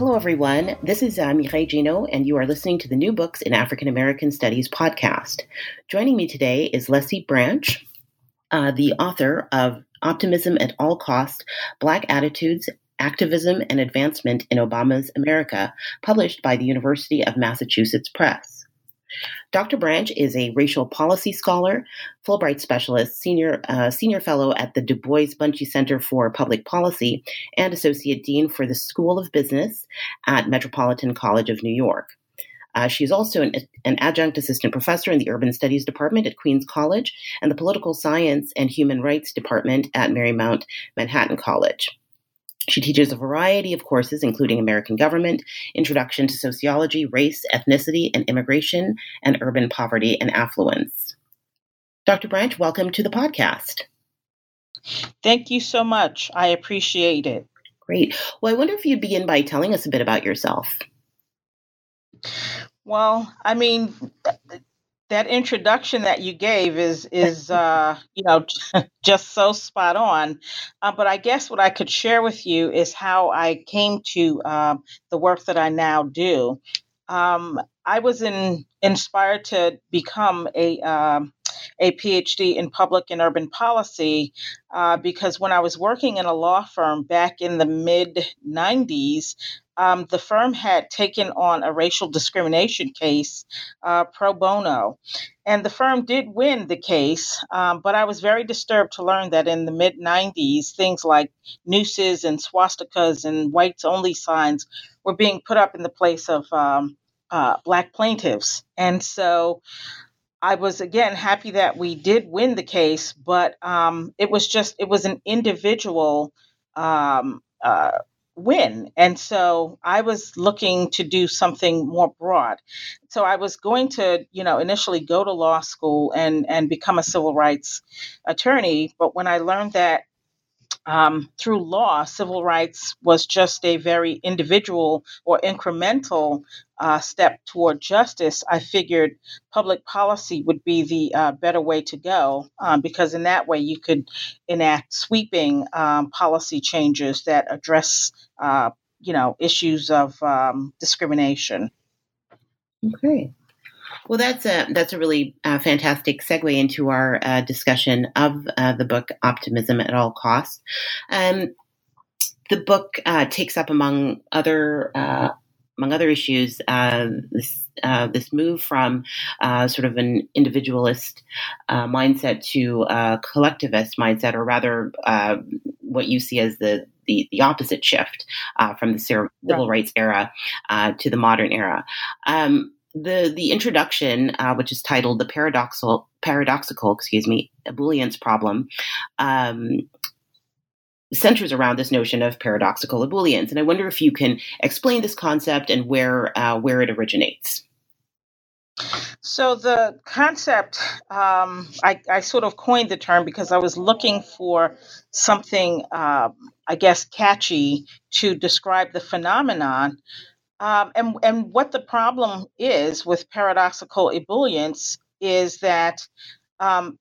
Hello, everyone. This is Mireille Djenno, and you are listening to the New Books in African American Studies podcast. Joining me today is Lessie Branch, the author of Optimism at All Costs: Black Attitudes, Activism and Advancement in Obama's America, published by the University of Massachusetts Press. Dr. Branch is a racial policy scholar, Fulbright specialist, senior fellow at the Du Bois Bunchy Center for Public Policy, and associate dean for the School of Business at Metropolitan College of New York. She's also an adjunct assistant professor in the Urban Studies Department at Queens College and the Political Science and Human Rights Department at Marymount Manhattan College. She teaches a variety of courses, including American Government, Introduction to Sociology, Race, Ethnicity, and Immigration, and Urban Poverty and Affluence. Dr. Branch, welcome to the podcast. Thank you so much. I appreciate it. Great. Well, I wonder if you'd begin by telling us a bit about yourself. Well, I mean, that introduction that you gave is just so spot on. But I guess what I could share with you is how I came to the work that I now do. I was inspired to become a PhD in public and urban policy because when I was working in a law firm back in the mid-90s, the firm had taken on a racial discrimination case pro bono, and the firm did win the case, but I was very disturbed to learn that in the mid-90s, things like nooses and swastikas and whites-only signs were being put up in the place of Black plaintiffs. And so I was, again, happy that we did win the case, but it was an individual win. And so I was looking to do something more broad. So I was going to, initially go to law school and become a civil rights attorney. But when I learned that through law, civil rights was just a very individual or incremental step toward justice, I figured public policy would be the better way to go because in that way you could enact sweeping policy changes that address, issues of discrimination. Okay. Well, that's a really fantastic segue into our discussion of the book Optimism at All Costs. The book takes up, among other issues, this move from sort of an individualist mindset to a collectivist mindset, or rather what you see as the opposite shift from the civil rights era to the modern era. The introduction, which is titled "The Paradoxical Ebullience Problem," centers around this notion of paradoxical ebullience, and I wonder if you can explain this concept and where it originates. So the concept, I sort of coined the term because I was looking for something, catchy to describe the phenomenon. And what the problem is with paradoxical ebullience is that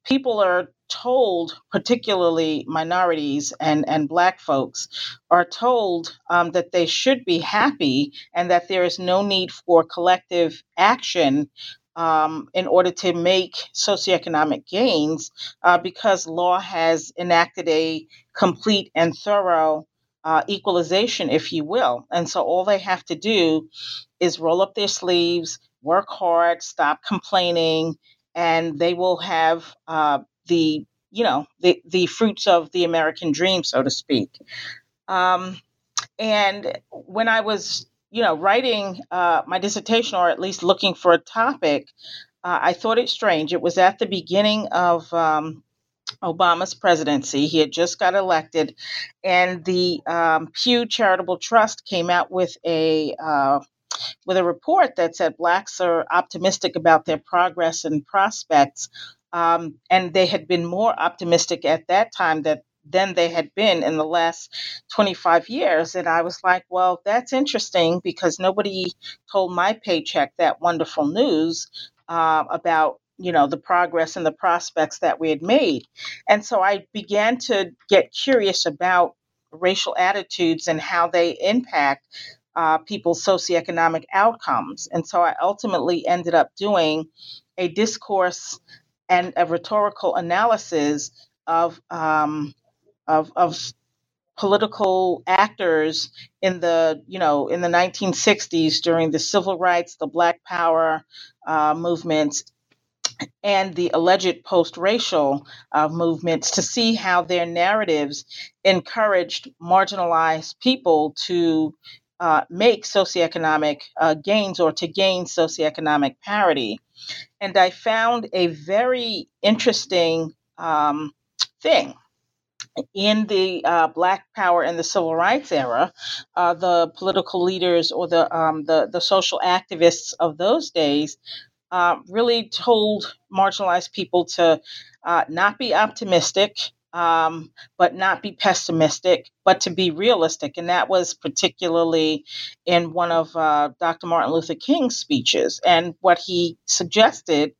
people are told, particularly minorities and Black folks, are told that they should be happy and that there is no need for collective action in order to make socioeconomic gains because law has enacted a complete and thorough equalization, if you will. And so all they have to do is roll up their sleeves, work hard, stop complaining, and they will have the fruits of the American dream, so to speak. And when I was, writing my dissertation, or at least looking for a topic, I thought it strange. It was at the beginning of Obama's presidency. He had just got elected, and the Pew Charitable Trust came out with a report that said Blacks are optimistic about their progress and prospects, and they had been more optimistic at that time than they had been in the last 25 years. And I was like, well, that's interesting, because nobody told my paycheck that wonderful news about, you know, the progress and the prospects that we had made. And so I began to get curious about racial attitudes and how they impact people's socioeconomic outcomes. And so I ultimately ended up doing a discourse and a rhetorical analysis of political actors in the 1960s during the civil rights, the Black Power movements, and the alleged post-racial movements, to see how their narratives encouraged marginalized people to make socioeconomic gains, or to gain socioeconomic parity. And I found a very interesting thing. In the Black Power and the Civil Rights era, the political leaders, or the social activists of those days, really told marginalized people to not be optimistic, but not be pessimistic, but to be realistic. And that was particularly in one of Dr. Martin Luther King's speeches. And what he suggested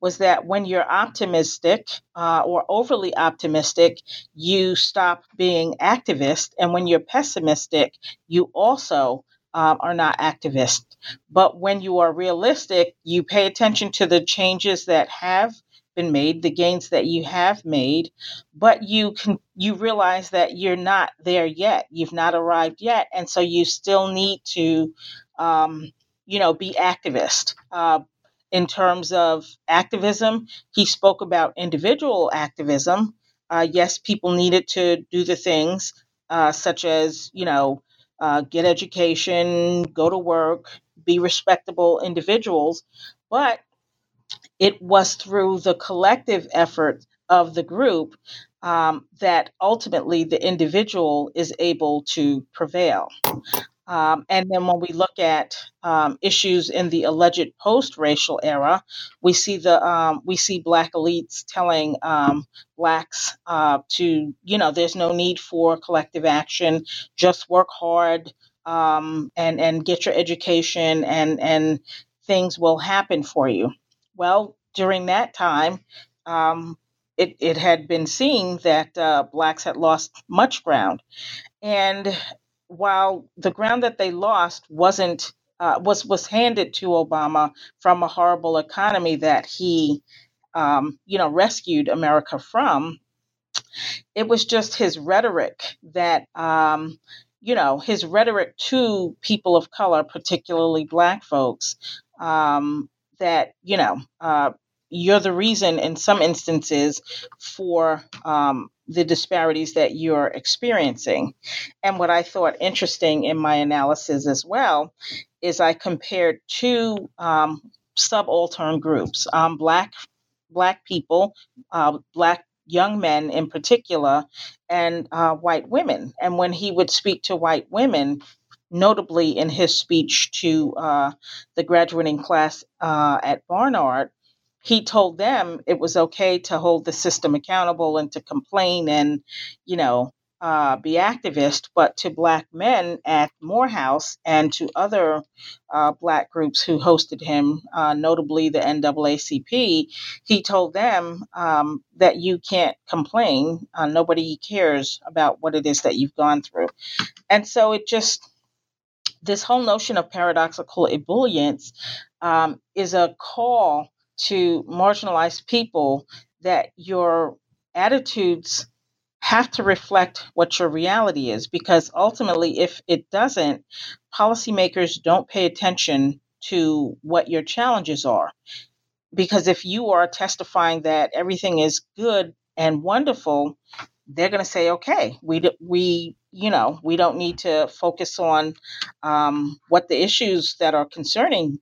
was that when you're optimistic or overly optimistic, you stop being activist. And when you're pessimistic, you also are not activist. But when you are realistic, you pay attention to the changes that have been made, the gains that you have made, but you realize that you're not there yet. You've not arrived yet. And so you still need to, be activist. In terms of activism, he spoke about individual activism. Yes, people needed to do the things such as, get education, go to work, be respectable individuals, but it was through the collective effort of the group that ultimately the individual is able to prevail. And then when we look at issues in the alleged post-racial era, we see Black elites telling Blacks there's no need for collective action, just work hard and get your education and things will happen for you. Well, during that time, it had been seen that Blacks had lost much ground. And while the ground that they lost was handed to Obama from a horrible economy that he, rescued America from, it was just his rhetoric that, his rhetoric to people of color, particularly Black folks, that, you're the reason in some instances for the disparities that you're experiencing. And what I thought interesting in my analysis as well is I compared two subaltern groups, Black people, Black young men in particular, and white women. And when he would speak to white women, notably in his speech to the graduating class at Barnard, he told them it was okay to hold the system accountable and to complain and, be activist, but to Black men at Morehouse and to other Black groups who hosted him, notably the NAACP, he told them that you can't complain. Nobody cares about what it is that you've gone through. And so it just... this whole notion of paradoxical ebullience is a call to marginalized people that your attitudes have to reflect what your reality is, because ultimately, if it doesn't, policymakers don't pay attention to what your challenges are. Because if you are testifying that everything is good and wonderful, they're going to say, okay, we don't need to focus on what the issues that are concerning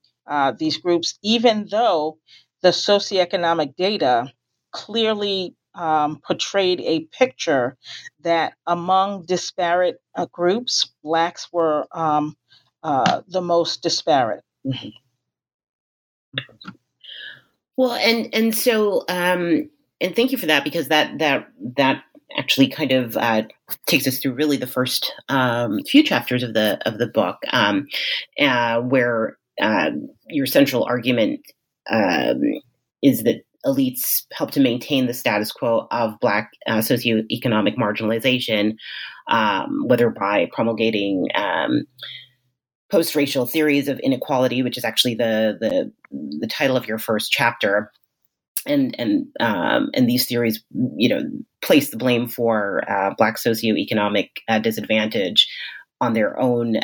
these groups, even though the socioeconomic data clearly portrayed a picture that among disparate groups, Blacks were the most disparate. Mm-hmm. Well, and so and thank you for that, because that actually kind of takes us through really the first few chapters of the book, where your central argument is that elites help to maintain the status quo of Black socioeconomic marginalization, whether by promulgating post-racial theories of inequality, which is actually the title of your first chapter, and these theories, place the blame for Black socioeconomic disadvantage on their own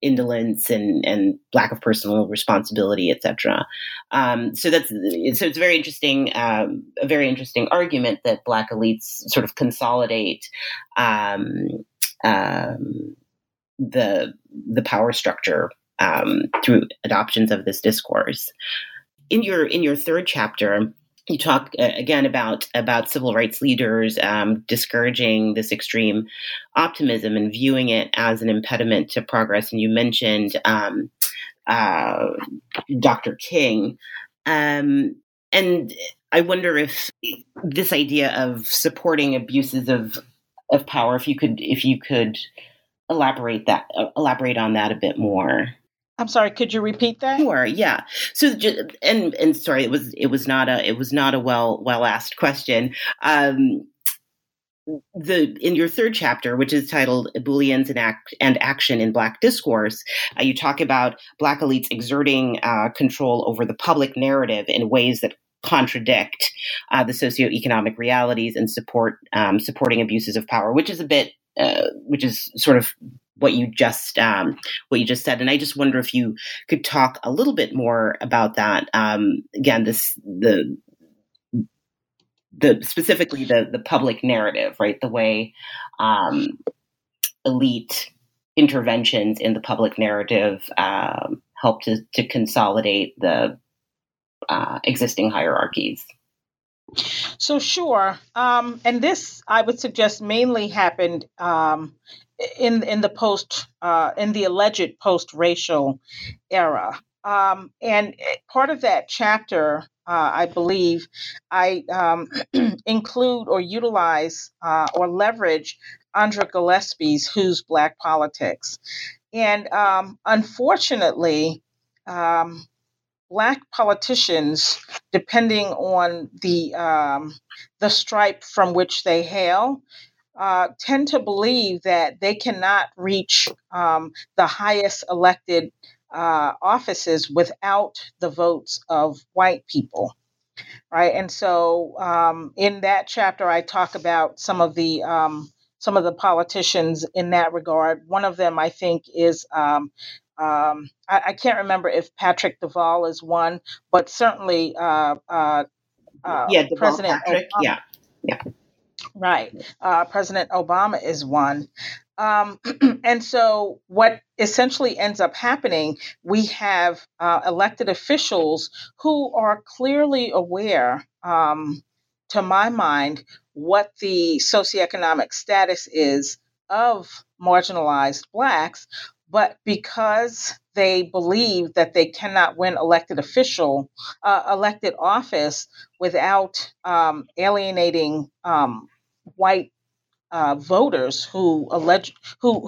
indolence and lack of personal responsibility, etc. So it's very interesting, a very interesting argument that Black elites sort of consolidate the power structure through adoptions of this discourse. In your third chapter, you talk again about civil rights leaders discouraging this extreme optimism and viewing it as an impediment to progress. And you mentioned Dr. King. And I wonder if this idea of supporting abuses of power, if you could elaborate on that a bit more. I'm sorry, could you repeat that? Sure. Yeah. So, and sorry, it was not a well asked question. In your third chapter, which is titled "Ebullience and Action in Black Discourse," you talk about Black elites exerting control over the public narrative in ways that contradict the socioeconomic realities and supporting abuses of power, which is a bit. Which is sort of what you just said, and I just wonder if you could talk a little bit more about that. Again, the specifically the public narrative, right? The way elite interventions in the public narrative help to consolidate the existing hierarchies. So sure, and this I would suggest mainly happened in the alleged post-racial era, and part of that chapter I believe I include or utilize or leverage Andra Gillespie's Whose Black Politics, and unfortunately. Black politicians, depending on the stripe from which they hail, tend to believe that they cannot reach the highest elected offices without the votes of white people, right? And so, in that chapter, I talk about some of the politicians in that regard. One of them, I think, is. I can't remember if Patrick Deval is one, but certainly Deval, President Patrick. Obama. Yeah. Right. President Obama is one. And so what essentially ends up happening, we have elected officials who are clearly aware, to my mind, what the socioeconomic status is of marginalized Blacks, but because they believe that they cannot win elected office without alienating white voters who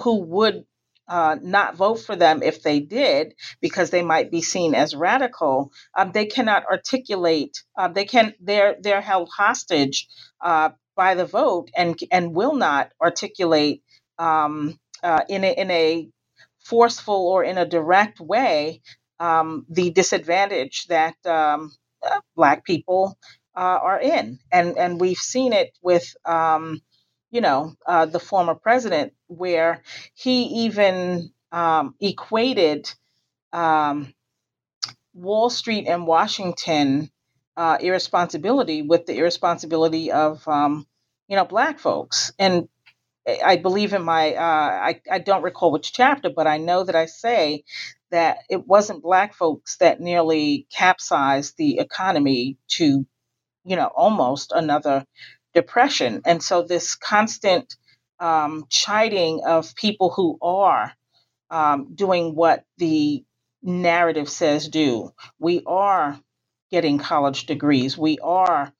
would not vote for them if they did, because they might be seen as radical. They cannot articulate. They're held hostage by the vote and will not articulate in a forceful or in a direct way, the disadvantage that Black people are in, and we've seen it with, the former president, where he even equated Wall Street and Washington irresponsibility with the irresponsibility of, Black folks, and. I believe in my, I don't recall which chapter, but I know that I say that it wasn't Black folks that nearly capsized the economy to almost another depression. And so this constant chiding of people who are doing what the narrative says do. We are getting college degrees. We are,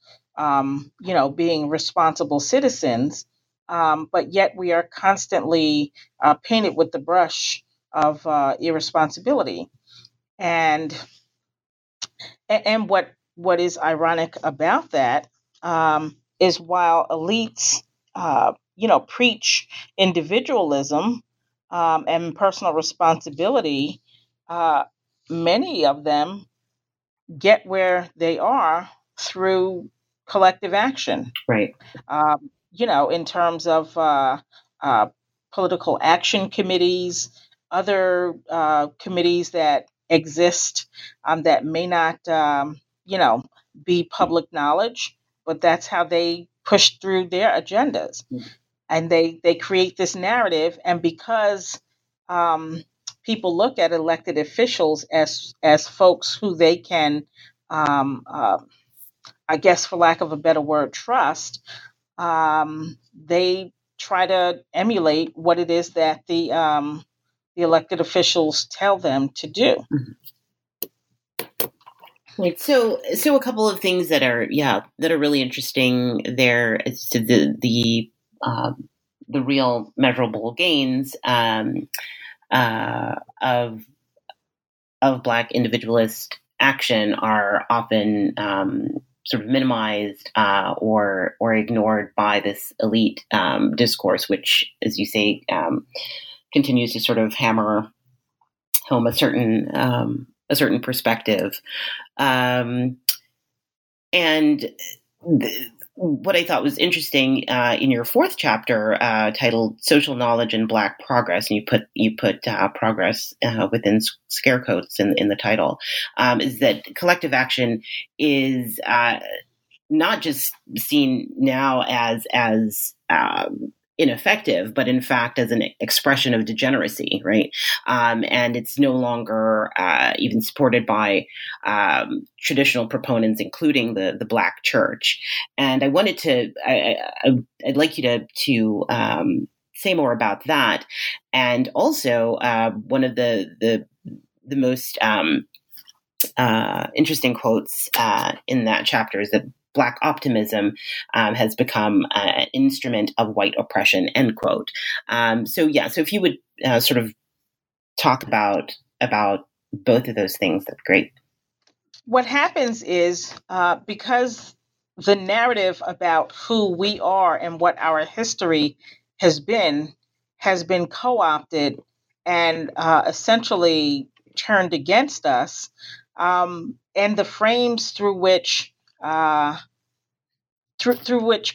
being responsible citizens, but yet we are constantly painted with the brush of irresponsibility. And what is ironic about that is while elites, preach individualism and personal responsibility, many of them get where they are through collective action. Right. In terms of political action committees, other committees that exist that may not, be public knowledge, but that's how they push through their agendas. Mm-hmm. And they create this narrative. And because people look at elected officials as folks who they can, for lack of a better word, trust. They try to emulate what it is that the elected officials tell them to do. Right. So a couple of things that are really interesting there is to the real measurable gains of Black individualist action are often sort of minimized or ignored by this elite discourse, which, as you say, continues to sort of hammer home a certain perspective. What I thought was interesting in your fourth chapter, titled "Social Knowledge and Black Progress," and you put progress within scare quotes in the title, is that collective action is not just seen now as ineffective, but in fact as an expression of degeneracy, right? And it's no longer even supported by traditional proponents, including the Black church. And I wanted to, I'd like you to say more about that. And also one of the most interesting quotes in that chapter is that Black optimism has become an instrument of white oppression, end quote. So if you would sort of talk about both of those things, that'd be great. What happens is because the narrative about who we are and what our history has been co-opted and essentially turned against us, and the frames through which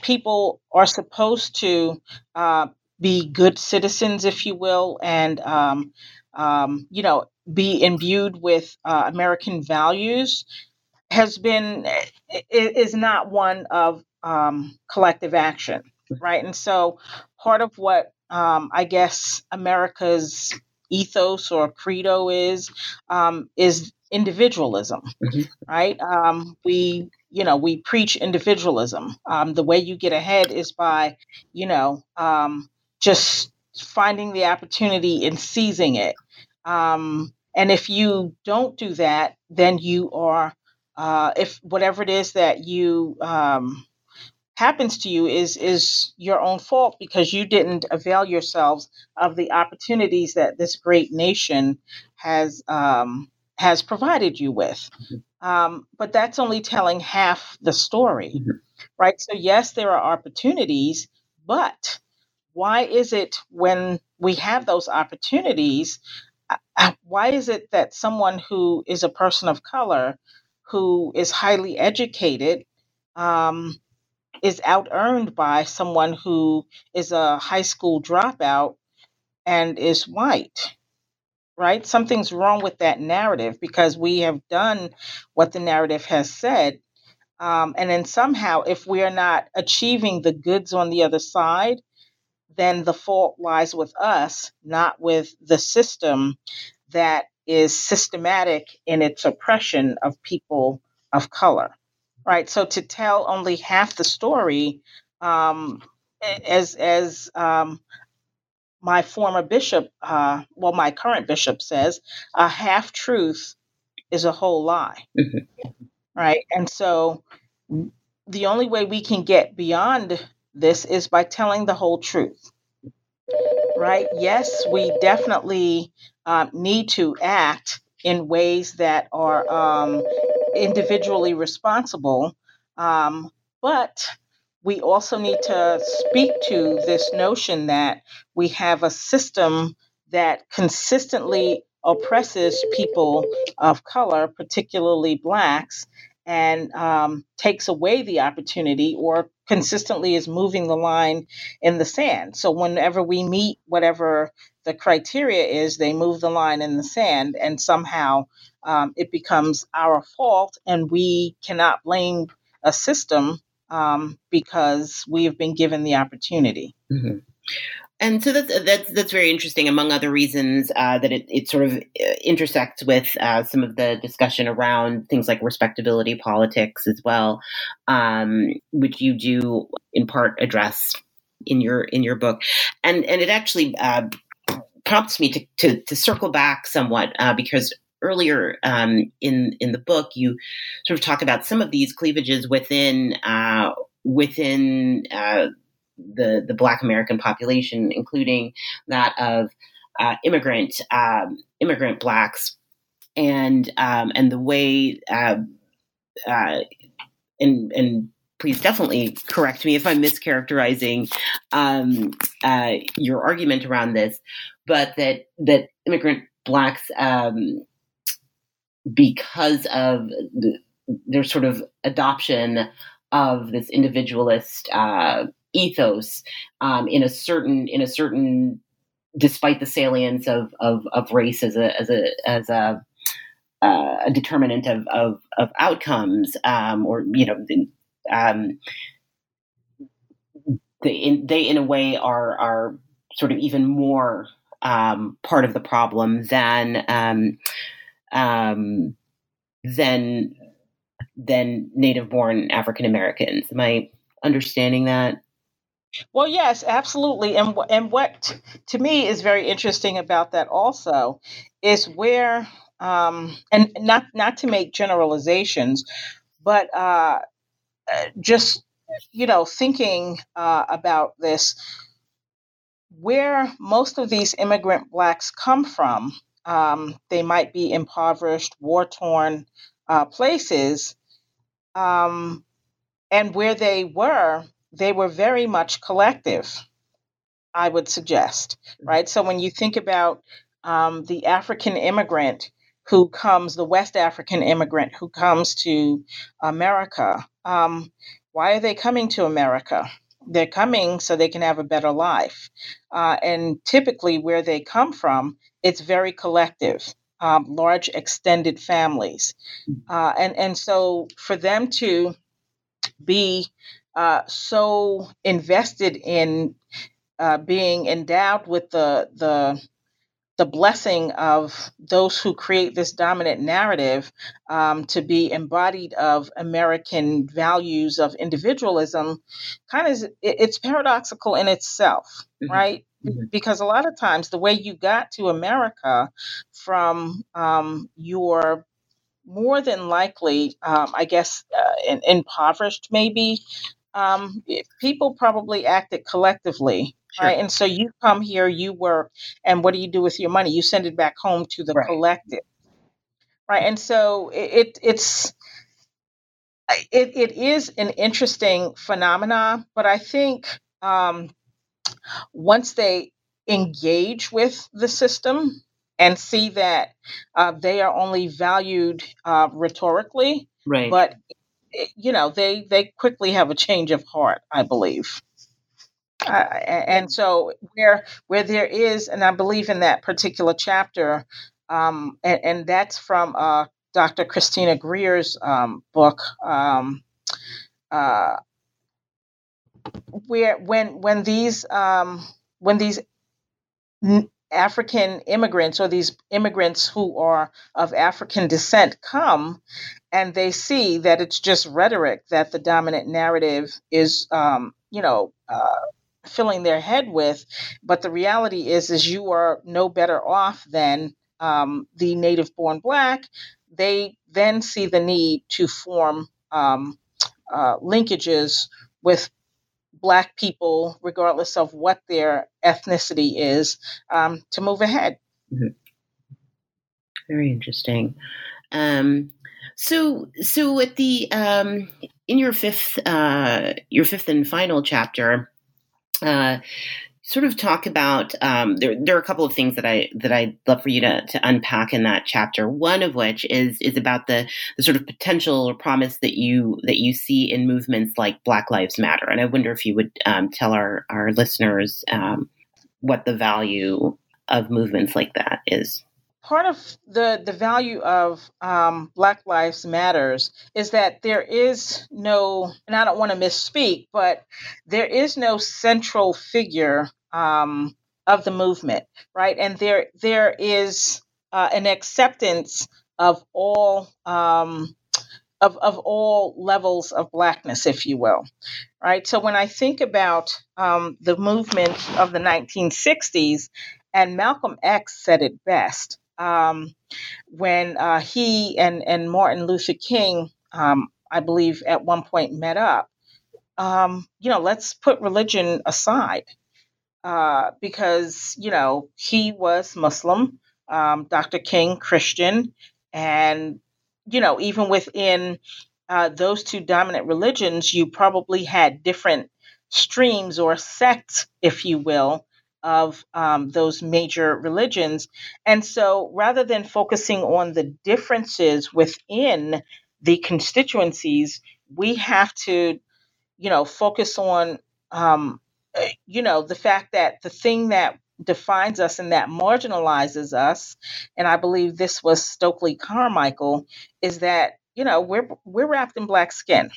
people are supposed to be good citizens, if you will, and be imbued with American values, is not one of collective action, right? And so, part of what America's ethos or credo is individualism, mm-hmm. right? We preach individualism. The way you get ahead is by, just finding the opportunity and seizing it. And if you don't do that, then you are, if whatever it is that you happens to you is your own fault because you didn't avail yourselves of the opportunities that this great nation has provided you with. But that's only telling half the story, mm-hmm. right? So yes, there are opportunities, but why is it when we have those opportunities, why is it that someone who is a person of color, who is highly educated, is out-earned by someone who is a high school dropout and is white? Right? Something's wrong with that narrative because we have done what the narrative has said. And then somehow, if we are not achieving the goods on the other side, then the fault lies with us, not with the system that is systematic in its oppression of people of color. right? So to tell only half the story, as my former bishop, my current bishop says, a half truth is a whole lie, right? And so the only way we can get beyond this is by telling the whole truth, right? Yes, we definitely need to act in ways that are individually responsible, but we also need to speak to this notion that we have a system that consistently oppresses people of color, particularly Blacks, and takes away the opportunity or consistently is moving the line in the sand. So whenever we meet whatever the criteria is, they move the line in the sand, and somehow it becomes our fault, and we cannot blame a system because we have been given the opportunity. Mm-hmm. And so that's very interesting, among other reasons, that it sort of intersects with some of the discussion around things like respectability politics as well, which you do in part address in your book, and it actually prompts me to circle back somewhat because earlier in the book you sort of talk about some of these cleavages within the Black American population, including that of immigrant Blacks, and the way and please definitely correct me if I'm mischaracterizing your argument around this, but that immigrant Blacks, because of their sort of adoption of this individualist ethos, in a certain, despite the salience of race as a determinant of outcomes, they in a way are sort of even more part of the problem than native-born African Americans. Am I understanding that? Well, yes, absolutely. And what to me is very interesting about that also is where, and not to make generalizations, but just, thinking about this, where most of these immigrant Blacks come from, they might be impoverished, war-torn places, and where they were very much collective, I would suggest, right? So when you think about the African immigrant who comes, the West African immigrant who comes to America, why are they coming to America? They're coming so they can have a better life. And typically where they come from, it's very collective, large extended families. And so for them to be so invested in being endowed with the blessing of those who create this dominant narrative to be embodied of American values of individualism, kind of it's paradoxical in itself, mm-hmm. right? Mm-hmm. Because a lot of times the way you got to America from your more than likely, impoverished maybe, people probably acted collectively, sure. right? And so you come here, you work, and what do you do with your money? You send it back home to the right. collective, right? And so it is an interesting phenomenon, but I think once they engage with the system and see that they are only valued rhetorically, right. but they quickly have a change of heart, I believe. And so where there is, and I believe in that particular chapter, and that's from Dr. Christina Greer's book, where when these African immigrants or these immigrants who are of African descent come and they see that it's just rhetoric that the dominant narrative is, filling their head with. But the reality is you are no better off than the native born Black. They then see the need to form linkages with Black people, regardless of what their ethnicity is, to move ahead. Mm-hmm. Very interesting. So at the in your fifth and final chapter, sort of talk about there are a couple of things that I'd love for you to unpack in that chapter. One of which is about the sort of potential or promise that you see in movements like Black Lives Matter. And I wonder if you would tell our listeners what the value of movements like that is. Part of the value of Black Lives Matters is that there is no, and I don't want to misspeak, but there is no central figure of the movement, right? And there is an acceptance of all of all levels of Blackness, if you will, right? So when I think about the movement of the 1960s, and Malcolm X said it best. When he and Martin Luther King, I believe at one point met up, let's put religion aside because, he was Muslim, Dr. King, Christian. And, even within those two dominant religions, you probably had different streams or sects, if you will, of those major religions. And so rather than focusing on the differences within the constituencies, we have to, focus on, the fact that the thing that defines us and that marginalizes us, and I believe this was Stokely Carmichael, is that, we're wrapped in Black skin.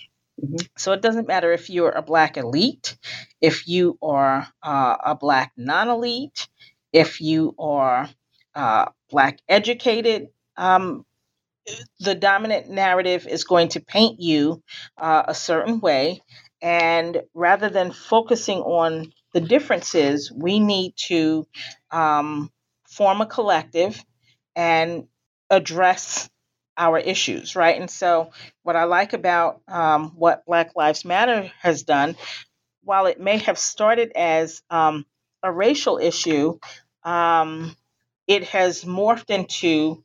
So it doesn't matter if you're a Black elite, if you are a Black non-elite, if you are Black educated, the dominant narrative is going to paint you a certain way. And rather than focusing on the differences, we need to form a collective and address our issues, right? And so what I like about what Black Lives Matter has done, while it may have started as a racial issue, it has morphed into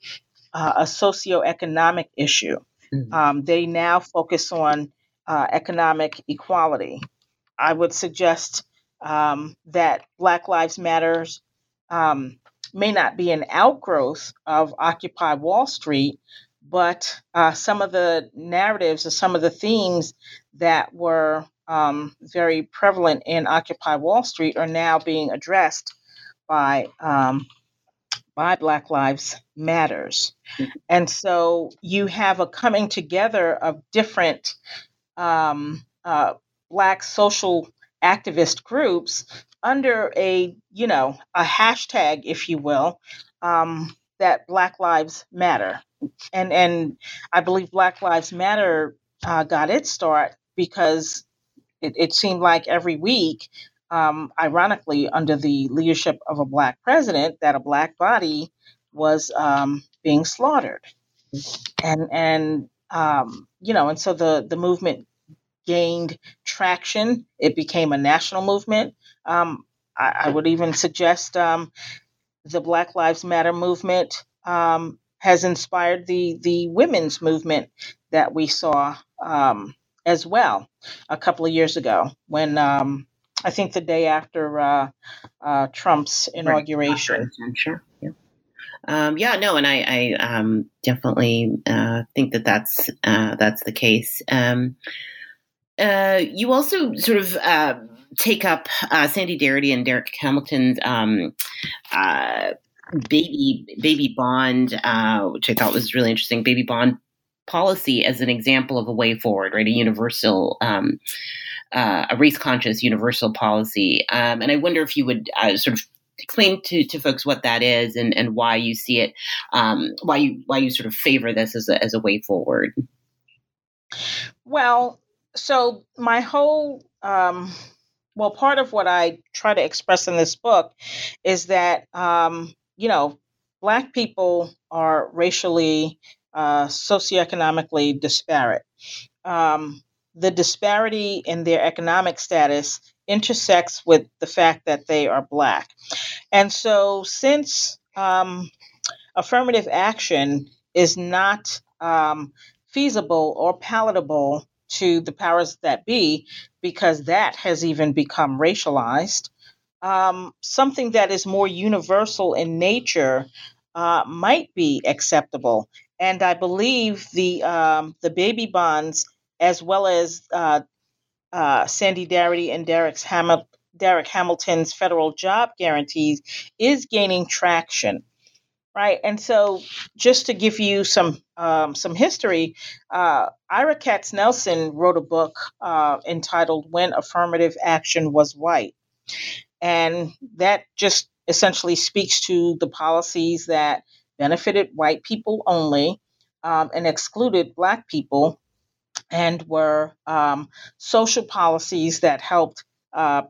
a socioeconomic issue. Mm-hmm. They now focus on economic equality. I would suggest that Black Lives Matters may not be an outgrowth of Occupy Wall Street, but some of the narratives or some of the themes that were very prevalent in Occupy Wall Street are now being addressed by Black Lives Matters. Mm-hmm. And so you have a coming together of different Black social activist groups under a hashtag, if you will, that Black Lives Matter. And I believe Black Lives Matter got its start because it seemed like every week, ironically, under the leadership of a Black president, that a Black body was being slaughtered. And so the movement gained traction. It became a national movement. I would even suggest the Black Lives Matter movement has inspired the women's movement that we saw as well a couple of years ago when I think the day after Trump's inauguration. Right. Sure. Yeah. And I definitely think that's the case. You also sort of take up Sandy Darity and Derek Hamilton's baby bond, which I thought was really interesting, baby bond policy as an example of a way forward, right? A universal, a race conscious universal policy. And I wonder if you would sort of explain to folks what that is and why you see it, why you sort of favor this as a way forward. Well, so my whole, part of what I try to express in this book is that, Black people are racially, socioeconomically disparate. The disparity in their economic status intersects with the fact that they are Black. And so since affirmative action is not feasible or palatable to the powers that be, because that has even become racialized, something that is more universal in nature might be acceptable. And I believe the baby bonds, as well as Sandy Darity and Derek Hamilton's federal job guarantees, is gaining traction, right? And so, just to give you some history, Ira Katz-Nelson wrote a book entitled "When Affirmative Action Was White," and that just essentially speaks to the policies that benefited white people only and excluded Black people, and were social policies that helped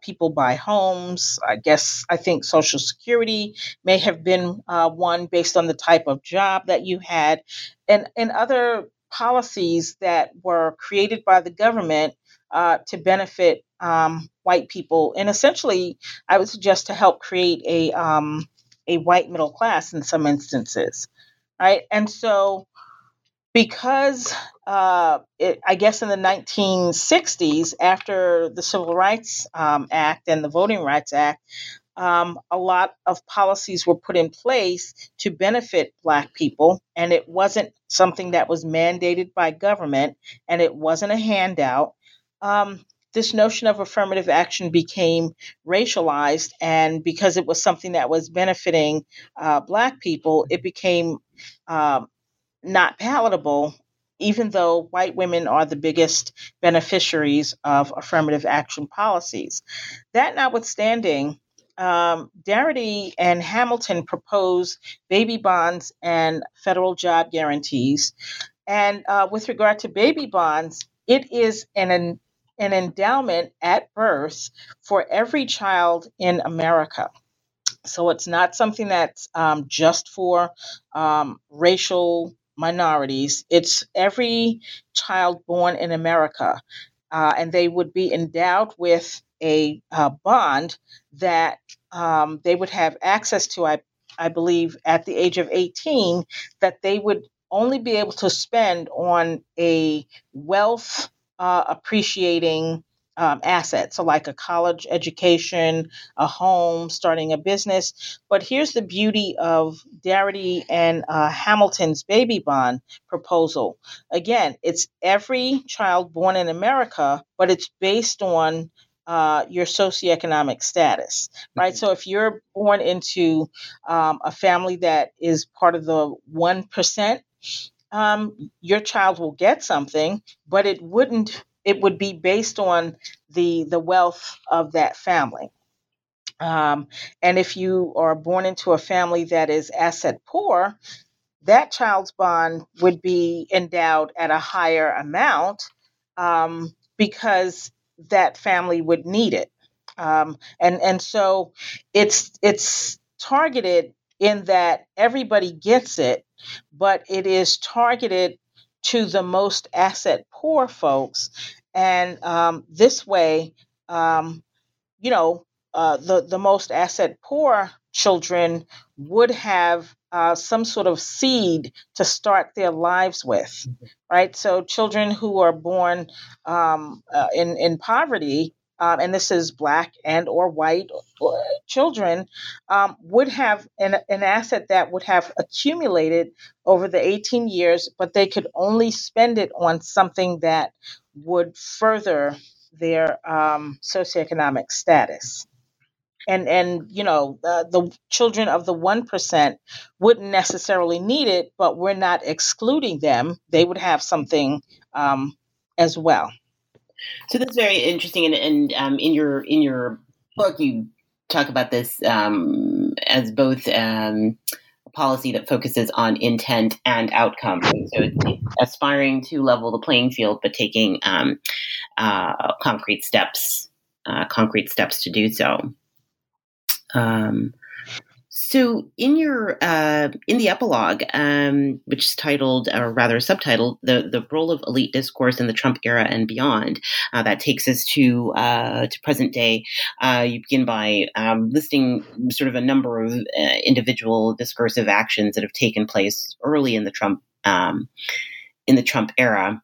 people buy homes. I think Social Security may have been one based on the type of job that you had, and other policies that were created by the government to benefit white people. And essentially, I would suggest to help create a white middle class in some instances, right? And so, because in the 1960s, after the Civil Rights Act and the Voting Rights Act, a lot of policies were put in place to benefit Black people, and it wasn't something that was mandated by government, and it wasn't a handout. This notion of affirmative action became racialized, and because it was something that was benefiting Black people, it became not palatable, even though white women are the biggest beneficiaries of affirmative action policies. That notwithstanding, Darity and Hamilton proposed baby bonds and federal job guarantees. And with regard to baby bonds, it is an endowment at birth for every child in America. So it's not something that's just for racial minorities. It's every child born in America, and they would be endowed with a bond that they would have access to, I believe, at the age of 18, that they would only be able to spend on a wealth appreciating asset. So like a college education, a home, starting a business. But here's the beauty of Darity and Hamilton's baby bond proposal. Again, it's every child born in America, but it's based on your socioeconomic status, right? Mm-hmm. So if you're born into a family that is part of the 1%, your child will get something, but it would be based on the wealth of that family. And if you are born into a family that is asset poor, that child's bond would be endowed at a higher amount because that family would need it. And so it's targeted in that everybody gets it, but it is targeted to the most asset poor folks. And this way, the most asset poor children would have some sort of seed to start their lives with, right? So children who are born in poverty, and this is Black and or white children, would have an asset that would have accumulated over the 18 years, but they could only spend it on something that would further their socioeconomic status. The children of the 1% wouldn't necessarily need it, but we're not excluding them. They would have something as well. So that's very interesting. And in your book, you talk about this as both a policy that focuses on intent and outcome. So it's aspiring to level the playing field, but taking concrete steps to do so. So in your in the epilogue, which is titled, or rather subtitled, "The Role of Elite Discourse in the Trump Era and Beyond," that takes us to present day. You begin by listing sort of a number of individual discursive actions that have taken place early in the Trump era.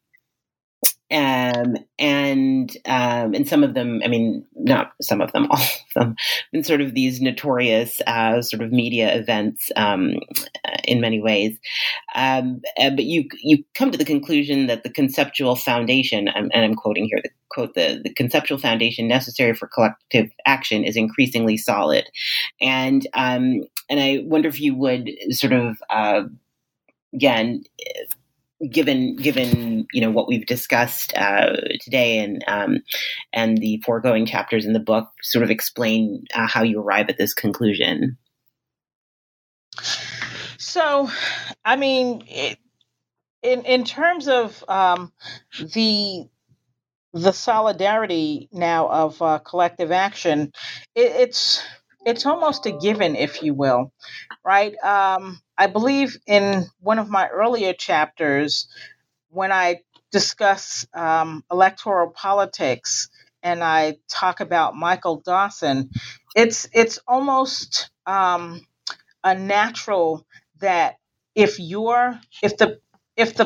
And some of them, I mean, not some of them, all of them, and sort of these notorious sort of media events in many ways. But you come to the conclusion that the conceptual foundation, and I'm quoting here, the conceptual foundation necessary for collective action is increasingly solid. And I wonder if you would sort of, again, Given you know what we've discussed today and the foregoing chapters in the book, sort of explain how you arrive at this conclusion. So, I mean, in terms of the solidarity now of collective action, it's almost a given, if you will, right? I believe in one of my earlier chapters, when I discuss electoral politics and I talk about Michael Dawson, it's almost a natural that if the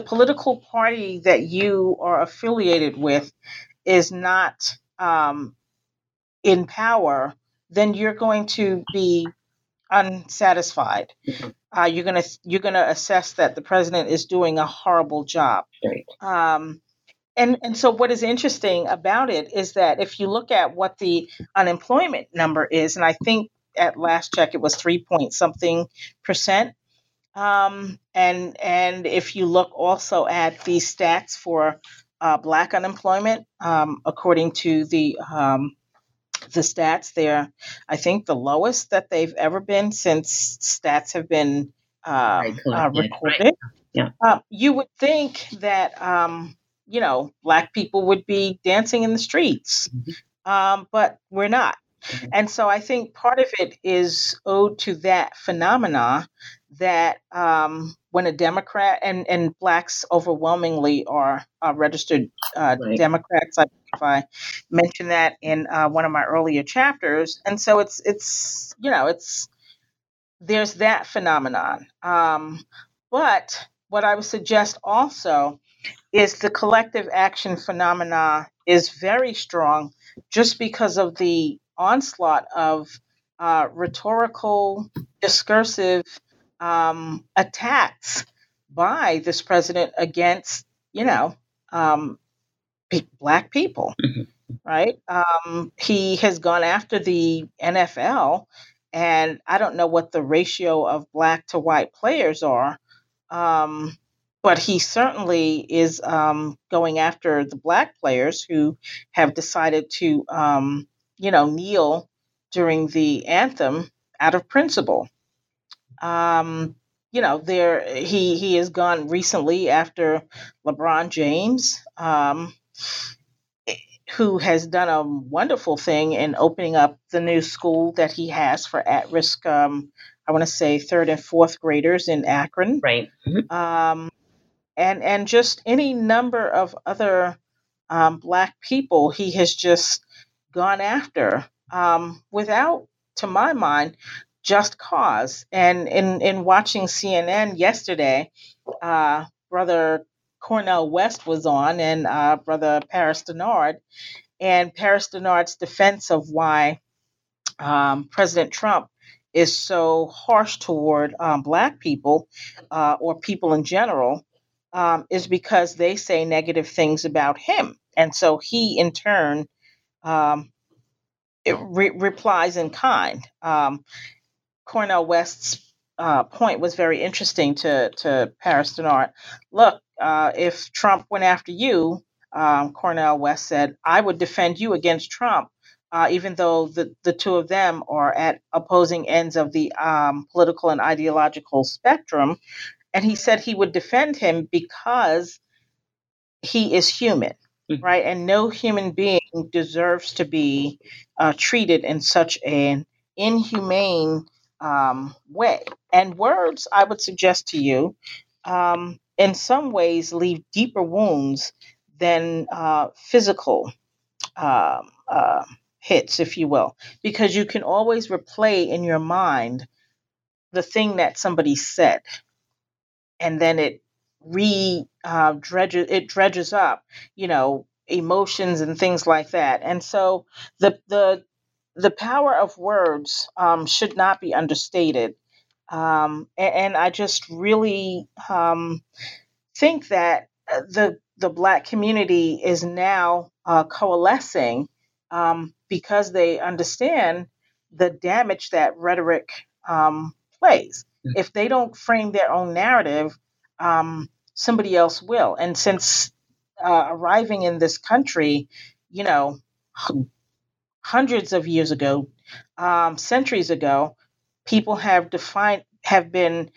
political party that you are affiliated with is not in power, then you're going to be unsatisfied. You're gonna assess that the president is doing a horrible job. Right. And so what is interesting about it is that if you look at what the unemployment number is, and I think at last check it was 3.something%. And if you look also at the stats for Black unemployment, according to the stats, they're, I think, the lowest that they've ever been since stats have been recorded. Yeah. You would think that, you know, Black people would be dancing in the streets, mm-hmm. But we're not. Mm-hmm. And so I think part of it is owed to that phenomena that when a Democrat, and Blacks overwhelmingly are registered right. Democrats, I mentioned that in one of my earlier chapters. And so it's there's that phenomenon. But what I would suggest also is the collective action phenomena is very strong just because of the onslaught of rhetorical, discursive attacks by this president against, you know, Black people, right? He has gone after the NFL, and I don't know what the ratio of Black to white players are, but he certainly is going after the Black players who have decided to, you know, kneel during the anthem out of principle. You know, he has gone recently after LeBron James, who has done a wonderful thing in opening up the new school that he has for at-risk, I want to say, 3rd and 4th graders in Akron. Right. Mm-hmm. And just any number of other Black people he has just gone after without, to my mind, just cause. And in watching CNN yesterday, Brother Cornel West was on, and Brother Paris Denard, and Paris Denard's defense of why President Trump is so harsh toward Black people or people in general is because they say negative things about him. And so he, in turn, replies in kind. Cornel West's point was very interesting to Paris Denard. Look, if Trump went after you, Cornel West said, I would defend you against Trump even though the two of them are at opposing ends of the political and ideological spectrum. And he said he would defend him because he is human, mm-hmm. right? And no human being deserves to be treated in such an inhumane way. And words, I would suggest to you, in some ways leave deeper wounds than physical hits, if you will, because you can always replay in your mind the thing that somebody said, and then it dredges up, you know, emotions and things like that. And so the power of words should not be understated. And I just really think that the Black community is now coalescing because they understand the damage that rhetoric plays. Mm-hmm. If they don't frame their own narrative, somebody else will. And since arriving in this country, you know, hundreds of years ago, centuries ago, people have been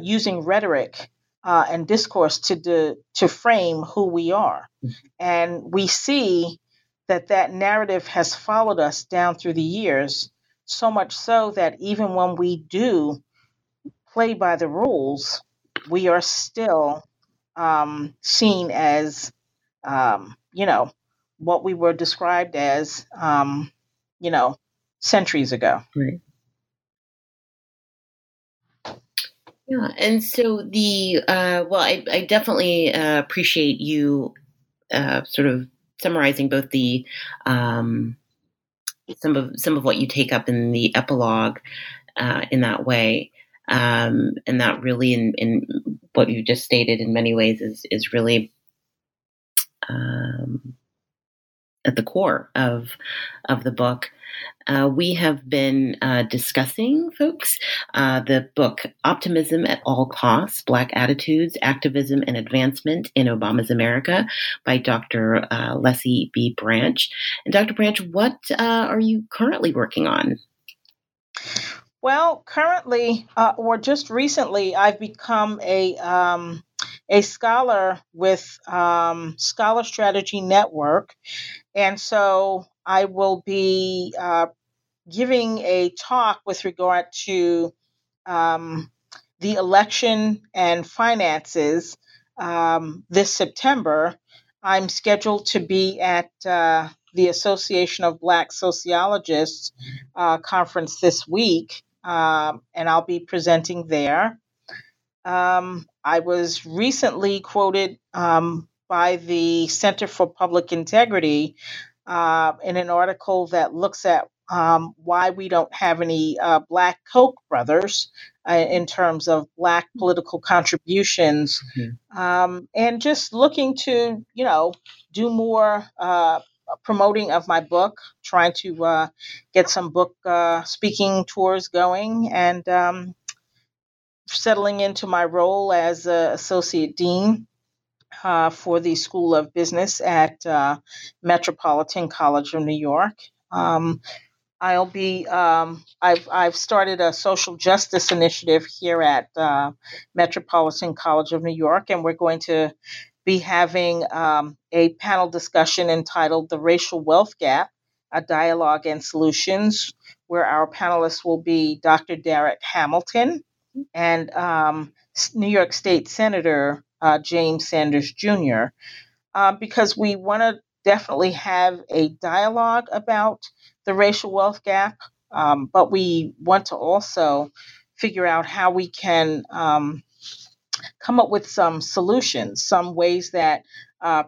using rhetoric and discourse to frame who we are. Mm-hmm. And we see that narrative has followed us down through the years, so much so that even when we do play by the rules, we are still seen as, you know, what we were described as, you know, centuries ago. Right. Yeah, and so I definitely appreciate you sort of summarizing both the some of what you take up in the epilogue in that way, and that really in what you just stated in many ways is really at the core of the book. We have been discussing, folks, the book Optimism at All Costs: Black Attitudes, Activism and Advancement in Obama's America by Dr. Lessie B. Branch. And Dr. Branch, what are you currently working on? Well, currently, or just recently, I've become a scholar with Scholar Strategy Network. And so I will be giving a talk with regard to the election and finances this September. I'm scheduled to be at the Association of Black Sociologists conference this week, and I'll be presenting there. I was recently quoted by the Center for Public Integrity in an article that looks at why we don't have any Black Koch brothers in terms of Black political contributions, mm-hmm. And just looking to, you know, do more promoting of my book, trying to get some book speaking tours going, and settling into my role as associate dean for the School of Business at Metropolitan College of New York. I'll be. I've started a social justice initiative here at Metropolitan College of New York, and we're going to be having a panel discussion entitled "The Racial Wealth Gap: A Dialogue and Solutions," where our panelists will be Dr. Derek Hamilton and New York State Senator James Sanders Jr., because we want to definitely have a dialogue about the racial wealth gap, but we want to also figure out how we can come up with some solutions, some ways that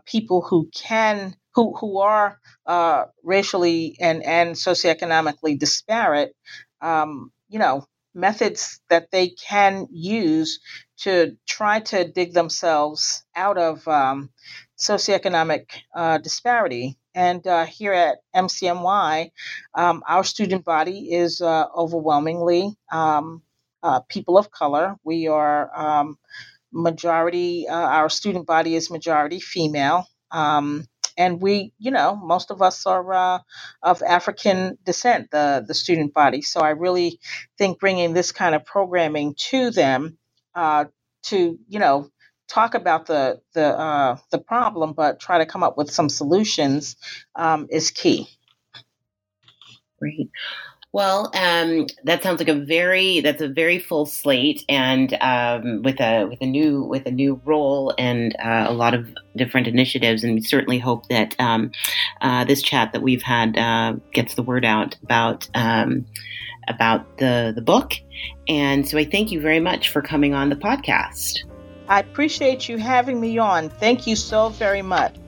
people who are racially and socioeconomically disparate, you know, methods that they can use to try to dig themselves out of socioeconomic disparity. And here at MCNY, our student body is overwhelmingly people of color. We are majority, our student body is majority female. And we, you know, most of us are of African descent, the student body. So I really think bringing this kind of programming to them to, you know, talk about the problem, but try to come up with some solutions is key. Great. Well, that sounds like a very full slate, and with a new role and a lot of different initiatives. And we certainly hope that this chat that we've had gets the word out about the book. And so I thank you very much for coming on the podcast. I appreciate you having me on. Thank you so very much.